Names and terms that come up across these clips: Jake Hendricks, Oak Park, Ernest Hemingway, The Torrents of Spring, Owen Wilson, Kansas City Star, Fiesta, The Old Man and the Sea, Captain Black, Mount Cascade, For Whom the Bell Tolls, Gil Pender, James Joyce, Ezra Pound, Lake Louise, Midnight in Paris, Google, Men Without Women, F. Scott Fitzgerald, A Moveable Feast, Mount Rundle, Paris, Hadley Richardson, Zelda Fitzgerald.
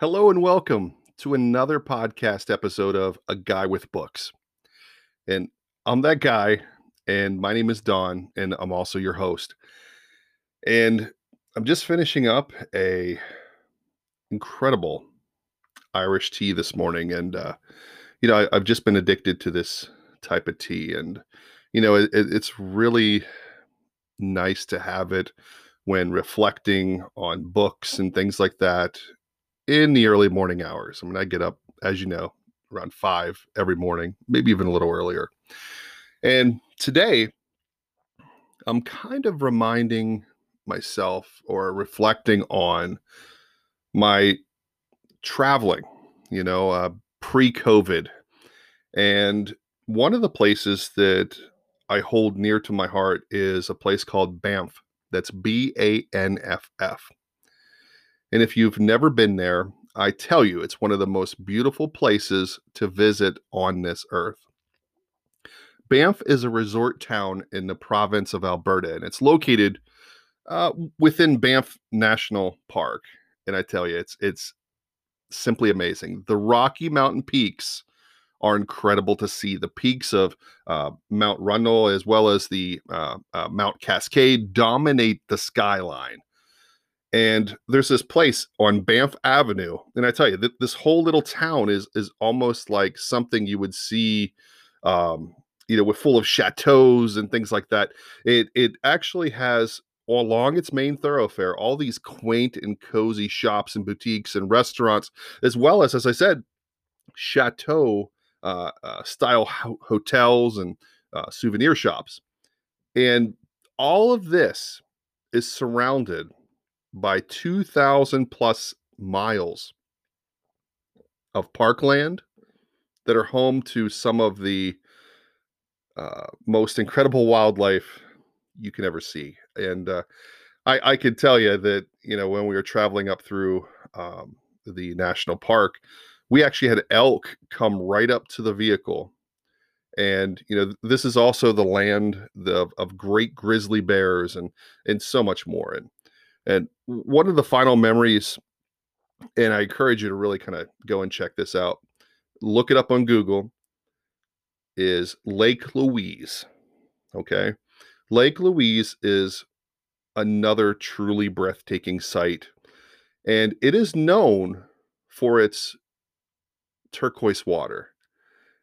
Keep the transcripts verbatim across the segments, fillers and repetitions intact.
Hello and welcome to another podcast episode of A Guy With Books. And I'm that guy, and my name is Don, and I'm also your host. And I'm just finishing up a incredible Irish tea this morning. And, uh, you know, I, I've just been addicted to this type of tea. And, you know, it, it's really nice to have it when reflecting on books and things like that. In the early morning hours. I mean, I get up, as you know, around five every morning, maybe even a little earlier. And today, I'm kind of reminding myself or reflecting on my traveling, you know, uh, pre-COVID. And one of the places that I hold near to my heart is a place called Banff. That's B A N F F. And if you've never been there, I tell you, it's one of the most beautiful places to visit on this earth. Banff is a resort town in the province of Alberta, and it's located uh, within Banff National Park. And I tell you, it's it's simply amazing. The Rocky Mountain Peaks are incredible to see. The peaks of uh, Mount Rundle, as well as the uh, uh, Mount Cascade, dominate the skyline. And there's this place on Banff Avenue. And I tell you, th- this whole little town is is almost like something you would see, um, you know, with full of chateaus and things like that. It it actually has, along its main thoroughfare, all these quaint and cozy shops and boutiques and restaurants, as well as, as I said, chateau uh, uh, style ho- hotels and uh, souvenir shops. And all of this is surrounded by two thousand plus miles of parkland that are home to some of the uh, most incredible wildlife you can ever see. And uh, I, I could tell you that, you know, when we were traveling up through um, the national park, we actually had elk come right up to the vehicle. And, you know, this is also the land the, of great grizzly bears and, and so much more. And, And one of the final memories, and I encourage you to really kind of go and check this out, look it up on Google, is Lake Louise, okay? Lake Louise is another truly breathtaking sight, and it is known for its turquoise water.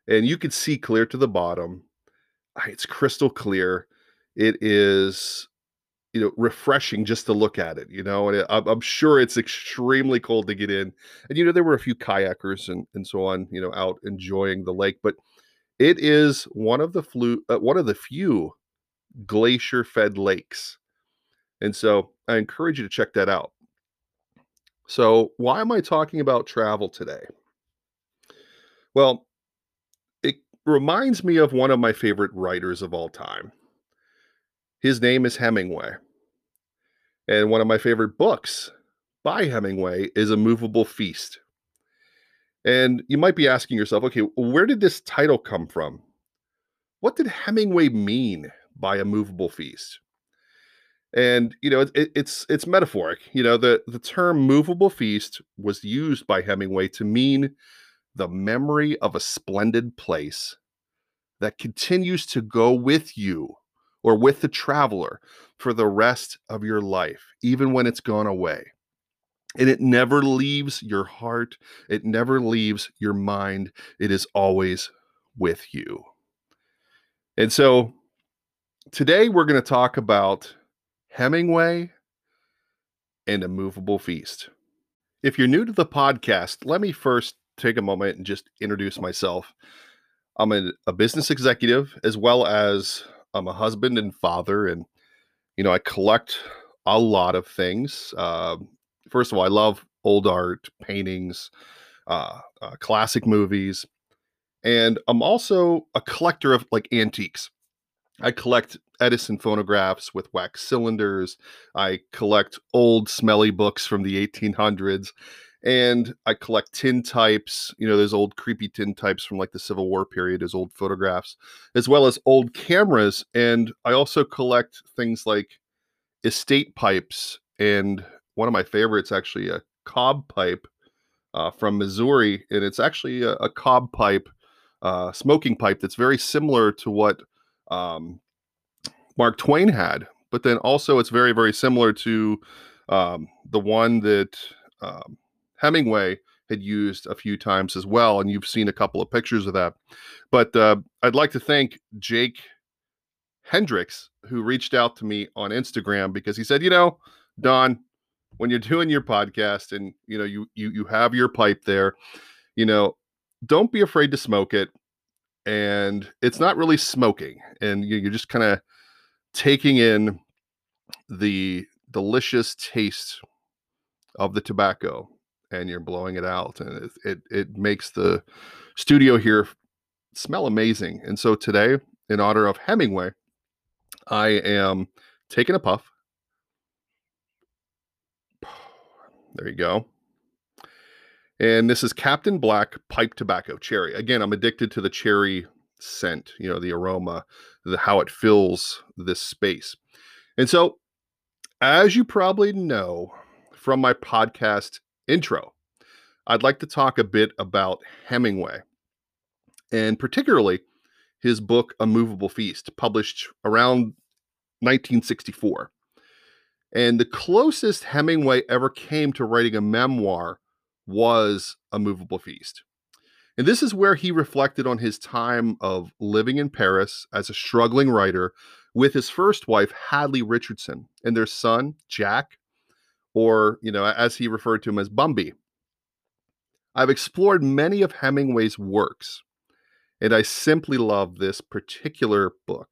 And you can see clear to the bottom. It's crystal clear. It is... you know, refreshing just to look at it, you know, and I'm, I'm sure it's extremely cold to get in. And, you know, there were a few kayakers and, and so on, you know, out enjoying the lake, but it is one of the flu, uh, one of the few glacier fed lakes. And so I encourage you to check that out. So why am I talking about travel today? Well, it reminds me of one of my favorite writers of all time. His name is Hemingway. And one of my favorite books by Hemingway is A Moveable Feast. And you might be asking yourself, okay, where did this title come from? What did Hemingway mean by a movable feast? And, you know, it, it, it's it's metaphoric. You know, the, the term movable feast was used by Hemingway to mean the memory of a splendid place that continues to go with you or with the traveler for the rest of your life, even when it's gone away. And it never leaves your heart. It never leaves your mind. It is always with you. And so today we're going to talk about Hemingway and A Moveable Feast. If you're new to the podcast, let me first take a moment and just introduce myself. I'm a, a business executive, as well as I'm a husband and father, and, you know, I collect a lot of things. Uh, first of all, I love old art, paintings, uh, uh, classic movies, and I'm also a collector of, like, antiques. I collect Edison phonographs with wax cylinders. I collect old smelly books from the eighteen hundreds, and I collect tintypes. You know, there's old creepy tintypes from like the Civil War period, as old photographs, as well as old cameras. And I also collect things like estate pipes. And one of my favorites, actually, a cob pipe uh, from Missouri, and it's actually a, a cob pipe, uh, smoking pipe that's very similar to what um, Mark Twain had, but then also it's very, very similar to um, the one that um, Hemingway had used a few times as well, and you've seen a couple of pictures of that. But uh, I'd like to thank Jake Hendricks, who reached out to me on Instagram, because he said, you know, Don, when you're doing your podcast and, you know, you you you have your pipe there, you know, don't be afraid to smoke it. And it's not really smoking, and you're just kind of taking in the delicious taste of the tobacco, and you're blowing it out, and it it, it makes the studio here smell amazing. And so today, in honor of Hemingway, I am taking a puff. There you go. And this is Captain Black Pipe Tobacco Cherry. Again, I'm addicted to the cherry scent, you know, the aroma, the how it fills this space. And so, as you probably know from my podcast intro, I'd like to talk a bit about Hemingway, and particularly his book, A Moveable Feast, published around nineteen sixty-four. And the closest Hemingway ever came to writing a memoir was A Moveable Feast. And this is where he reflected on his time of living in Paris as a struggling writer with his first wife, Hadley Richardson, and their son, Jack, or, you know, as he referred to him as Bumby. I've explored many of Hemingway's works, and I simply love this particular book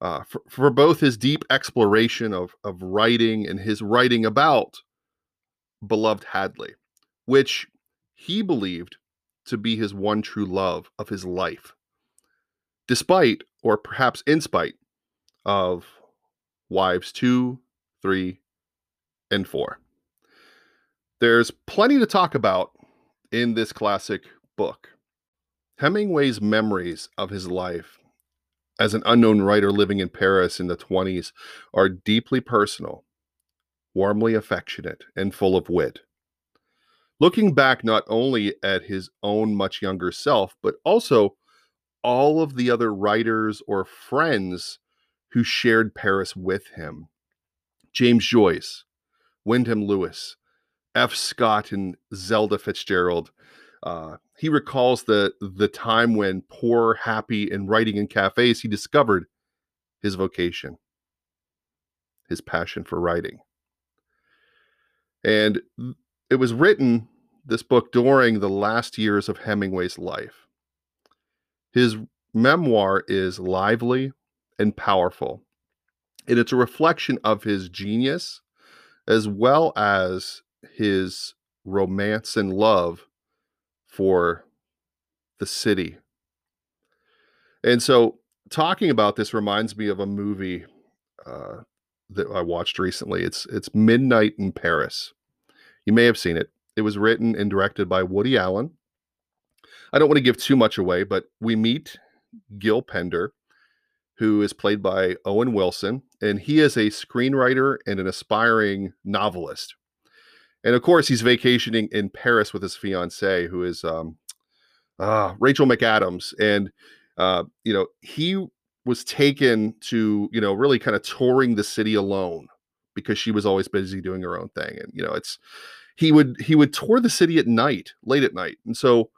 uh, for, for both his deep exploration of, of writing and his writing about beloved Hadley, which he believed to be his one true love of his life, despite, or perhaps in spite, of wives two, three, and four. There's plenty to talk about in this classic book. Hemingway's memories of his life as an unknown writer living in Paris in the twenties are deeply personal, warmly affectionate, and full of wit. Looking back not only at his own much younger self, but also all of the other writers or friends who shared Paris with him. James Joyce, Wyndham Lewis, F. Scott and Zelda Fitzgerald. Uh, he recalls the, the time when, poor, happy, and writing in cafes, he discovered his vocation, his passion for writing. And it was written, this book, during the last years of Hemingway's life. His memoir is lively and powerful, and it's a reflection of his genius, as well as his romance and love for the city. And so talking about this reminds me of a movie uh, that I watched recently. It's, it's Midnight in Paris. You may have seen it. It was written and directed by Woody Allen. I don't want to give too much away, but we meet Gil Pender, who is played by Owen Wilson, and he is a screenwriter and an aspiring novelist. And of course, he's vacationing in Paris with his fiancée, who is um, uh, Rachel McAdams. And, uh, you know, he was taken to, you know, really kind of touring the city alone, because she was always busy doing her own thing. And, you know, it's, he would, he would tour the city at night, late at night. And so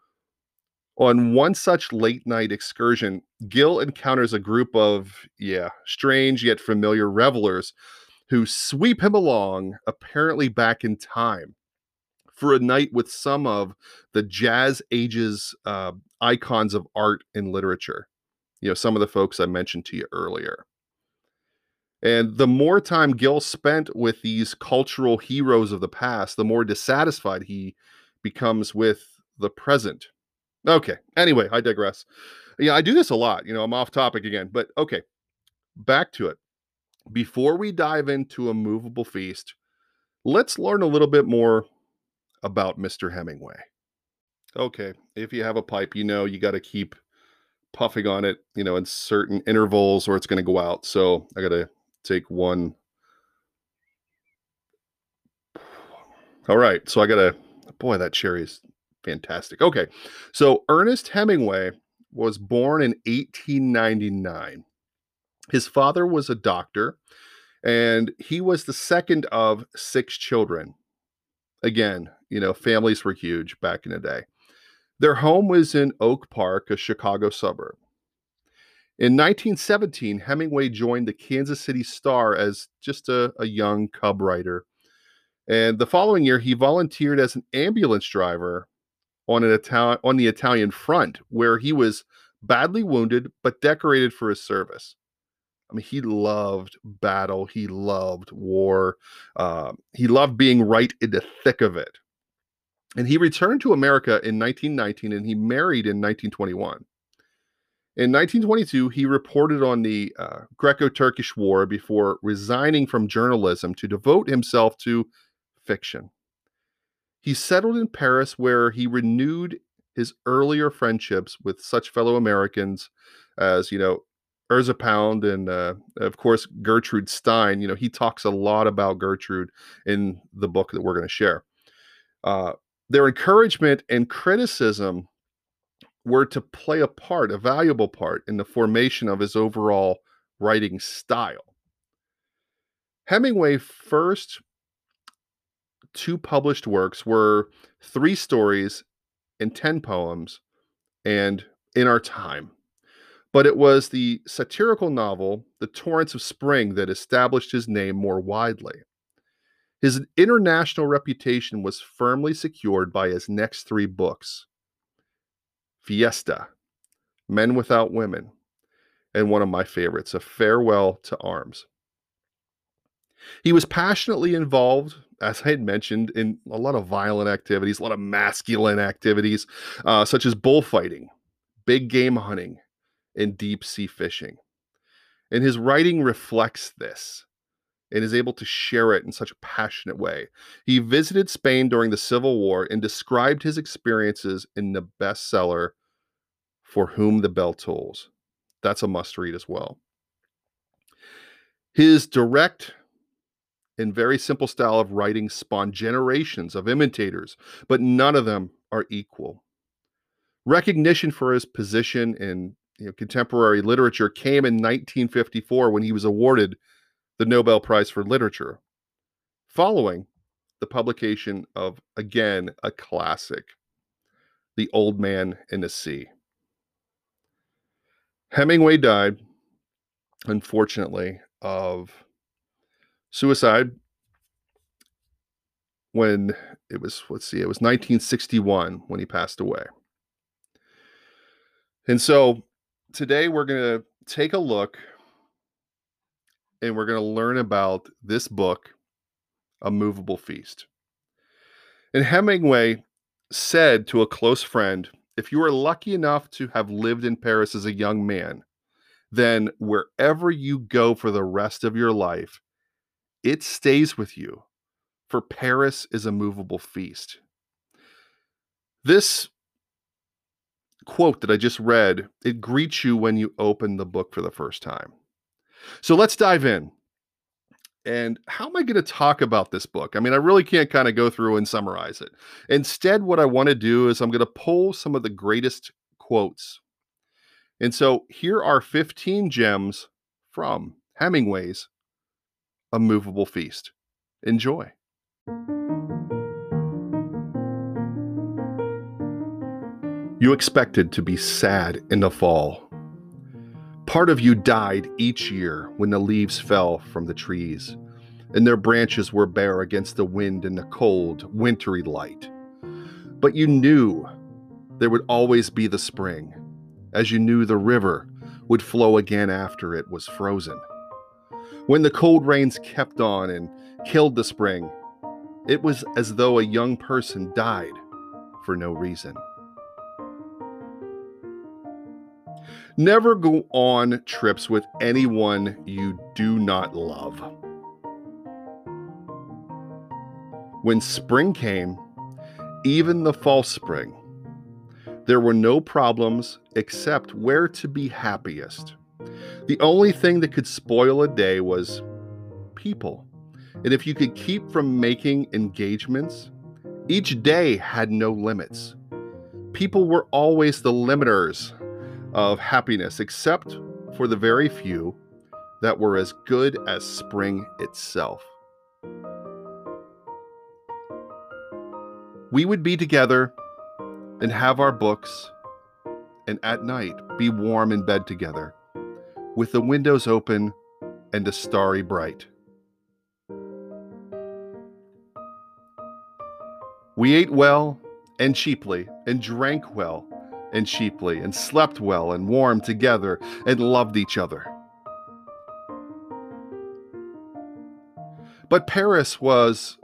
on one such late night excursion, Gil encounters a group of, yeah, strange yet familiar revelers who sweep him along, apparently back in time, for a night with some of the Jazz Age's uh, icons of art and literature. You know, some of the folks I mentioned to you earlier. And the more time Gil spent with these cultural heroes of the past, the more dissatisfied he becomes with the present. Okay, anyway, I digress. Yeah, I do this a lot. You know, I'm off topic again, but okay, back to it. Before we dive into A Moveable Feast, let's learn a little bit more about Mister Hemingway. Okay, if you have a pipe, you know you got to keep puffing on it, you know, in certain intervals, or it's going to go out. So I got to take one. All right, so I got to Boy, that cherry is fantastic. Okay, so Ernest Hemingway was born in eighteen ninety-nine. His father was a doctor, and he was the second of six children. Again, you know, families were huge back in the day. Their home was in Oak Park, a Chicago suburb. In nineteen seventeen, Hemingway joined the Kansas City Star as just a, a young cub writer. And the following year, he volunteered as an ambulance driver on, an Itali- on the Italian front, where he was badly wounded, but decorated for his service. I mean, he loved battle. He loved war. Uh, he loved being right in the thick of it. And he returned to America in nineteen nineteen, and he married in nineteen twenty-one. In nineteen twenty-two, he reported on the uh, Greco-Turkish War before resigning from journalism to devote himself to fiction. He settled in Paris, where he renewed his earlier friendships with such fellow Americans as, you know, Ezra Pound and, uh, of course, Gertrude Stein. You know, he talks a lot about Gertrude in the book that we're going to share. Uh, their encouragement and criticism were to play a part, a valuable part, in the formation of his overall writing style. Hemingway's first two published works were three stories and ten poems and In Our Time. But it was the satirical novel, The Torrents of Spring, that established his name more widely. His international reputation was firmly secured by his next three books: Fiesta, Men Without Women, and one of my favorites, A Farewell to Arms. He was passionately involved, as I had mentioned, in a lot of violent activities, a lot of masculine activities, uh, such as bullfighting, big game hunting, and deep sea fishing. And his writing reflects this and is able to share it in such a passionate way. He visited Spain during the Civil War and described his experiences in the bestseller, For Whom the Bell Tolls. That's a must-read as well. His direct and very simple style of writing spawned generations of imitators, but none of them are equal. Recognition for his position in, you know, contemporary literature came in nineteen fifty-four when he was awarded the Nobel Prize for Literature, following the publication of, again, a classic, The Old Man and the Sea. Hemingway died, unfortunately, of suicide when it was, let's see, it was nineteen sixty-one when he passed away. And so today we're going to take a look and we're going to learn about this book, A Moveable Feast. And Hemingway said to a close friend, "If you are lucky enough to have lived in Paris as a young man, then wherever you go for the rest of your life, it stays with you, for Paris is a moveable feast." This quote that I just read, it greets you when you open the book for the first time. So let's dive in. And how am I going to talk about this book? I mean, I really can't kind of go through and summarize it. Instead, what I want to do is I'm going to pull some of the greatest quotes. And so here are fifteen gems from Hemingway's A Moveable Feast. Enjoy. You expected to be sad in the fall. Part of you died each year when the leaves fell from the trees, and their branches were bare against the wind and the cold, wintry light. But you knew there would always be the spring, as you knew the river would flow again after it was frozen. When the cold rains kept on and killed the spring, it was as though a young person died for no reason. Never go on trips with anyone you do not love. When spring came, even the false spring, there were no problems except where to be happiest. The only thing that could spoil a day was people. And if you could keep from making engagements, Each day had no limits. People were always the limiters of happiness, except for the very few that were as good as spring itself. We would be together and have our books, and at night be warm in bed together, with the windows open and a starry bright. We ate well and cheaply, and drank well and cheaply, and slept well and warm together, and loved each other. But Paris was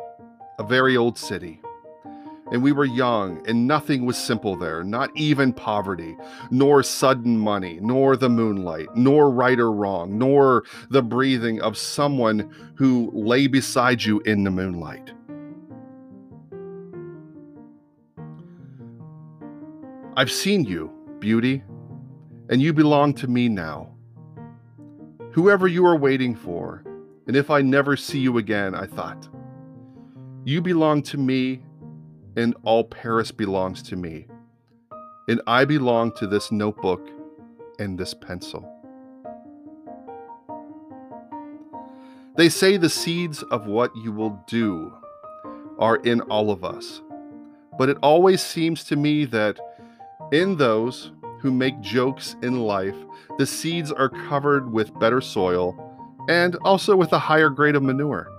a very old city, and we were young, and nothing was simple there, not even poverty, nor sudden money, nor the moonlight, nor right or wrong, nor the breathing of someone who lay beside you in the moonlight. I've seen you, beauty, and you belong to me now. Whoever you are waiting for, and if I never see you again, I thought, you belong to me, and all Paris belongs to me, and I belong to this notebook and this pencil. They say the seeds of what you will do are in all of us, but it always seems to me that in those who make jokes in life, the seeds are covered with better soil and also with a higher grade of manure.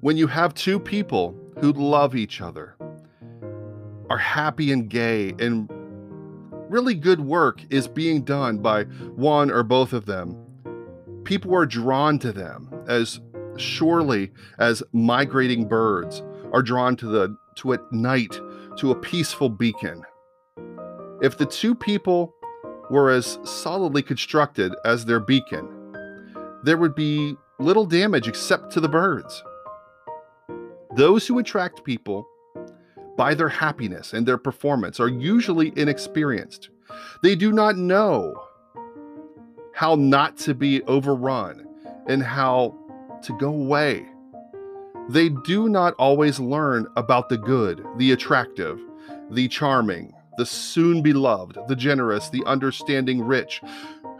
When you have two people who love each other, are happy and gay, and really good work is being done by one or both of them, people are drawn to them as surely as migrating birds are drawn to the to at night to a peaceful beacon. If the two people were as solidly constructed as their beacon, there would be little damage except to the birds. Those who attract people by their happiness and their performance are usually inexperienced. They do not know how not to be overrun and how to go away. They do not always learn about the good, the attractive, the charming, the soon beloved, the generous, the understanding rich,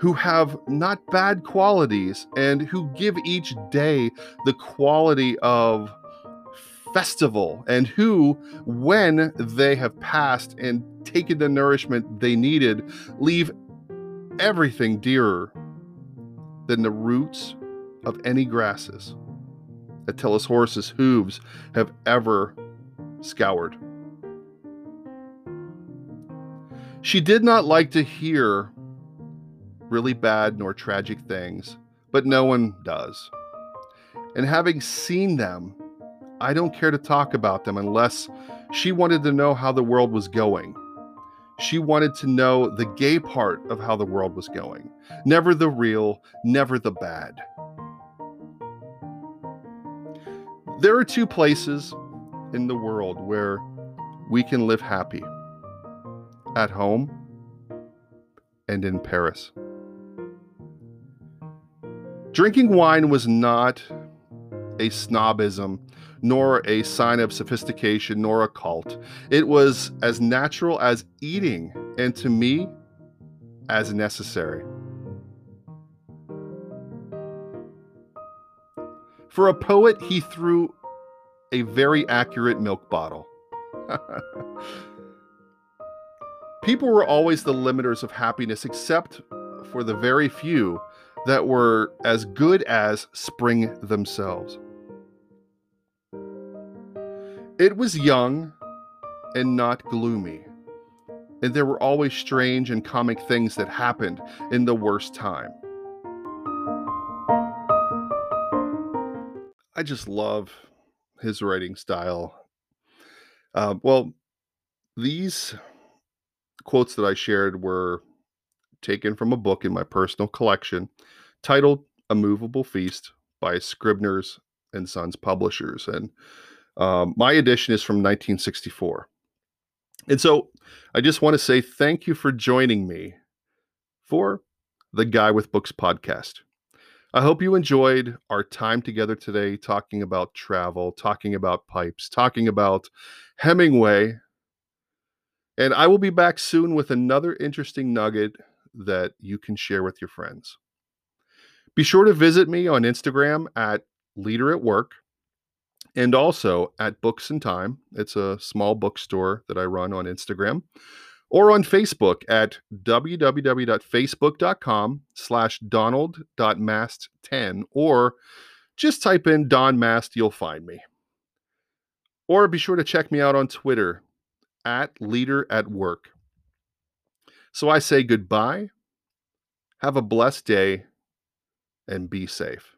who have not bad qualities and who give each day the quality of festival, and who, when they have passed and taken the nourishment they needed, leave everything dearer than the roots of any grasses Attila's horse's hooves have ever scoured. She did not like to hear really bad nor tragic things, but no one does. And having seen them, I don't care to talk about them unless she wanted to know how the world was going. She wanted to know the gay part of how the world was going. Never the real, never the bad. There are two places in the world where we can live happy. At home and in Paris. Drinking wine was not a snobism, nor a sign of sophistication, nor a cult. It was as natural as eating, and to me, as necessary. For a poet, he threw a very accurate milk bottle. People were always the limiters of happiness, except for the very few that were as good as spring themselves. It was young and not gloomy, and there were always strange and comic things that happened in the worst time. I just love his writing style. Uh, well, these quotes that I shared were taken from a book in my personal collection titled A Moveable Feast by Scribner's and Sons Publishers. And Um, my edition is from nineteen sixty-four. And so I just want to say thank you for joining me for the Guy with Books podcast. I hope you enjoyed our time together today, talking about travel, talking about pipes, talking about Hemingway. And I will be back soon with another interesting nugget that you can share with your friends. Be sure to visit me on Instagram at Leader at Work, and also at Books and Time. It's a small bookstore that I run on Instagram, or on Facebook at w w w dot facebook dot com slash donald dot mast ten, or just type in Don Mast, you'll find me. Or be sure to check me out on Twitter at Leader at Work. So I say goodbye, have a blessed day, and be safe.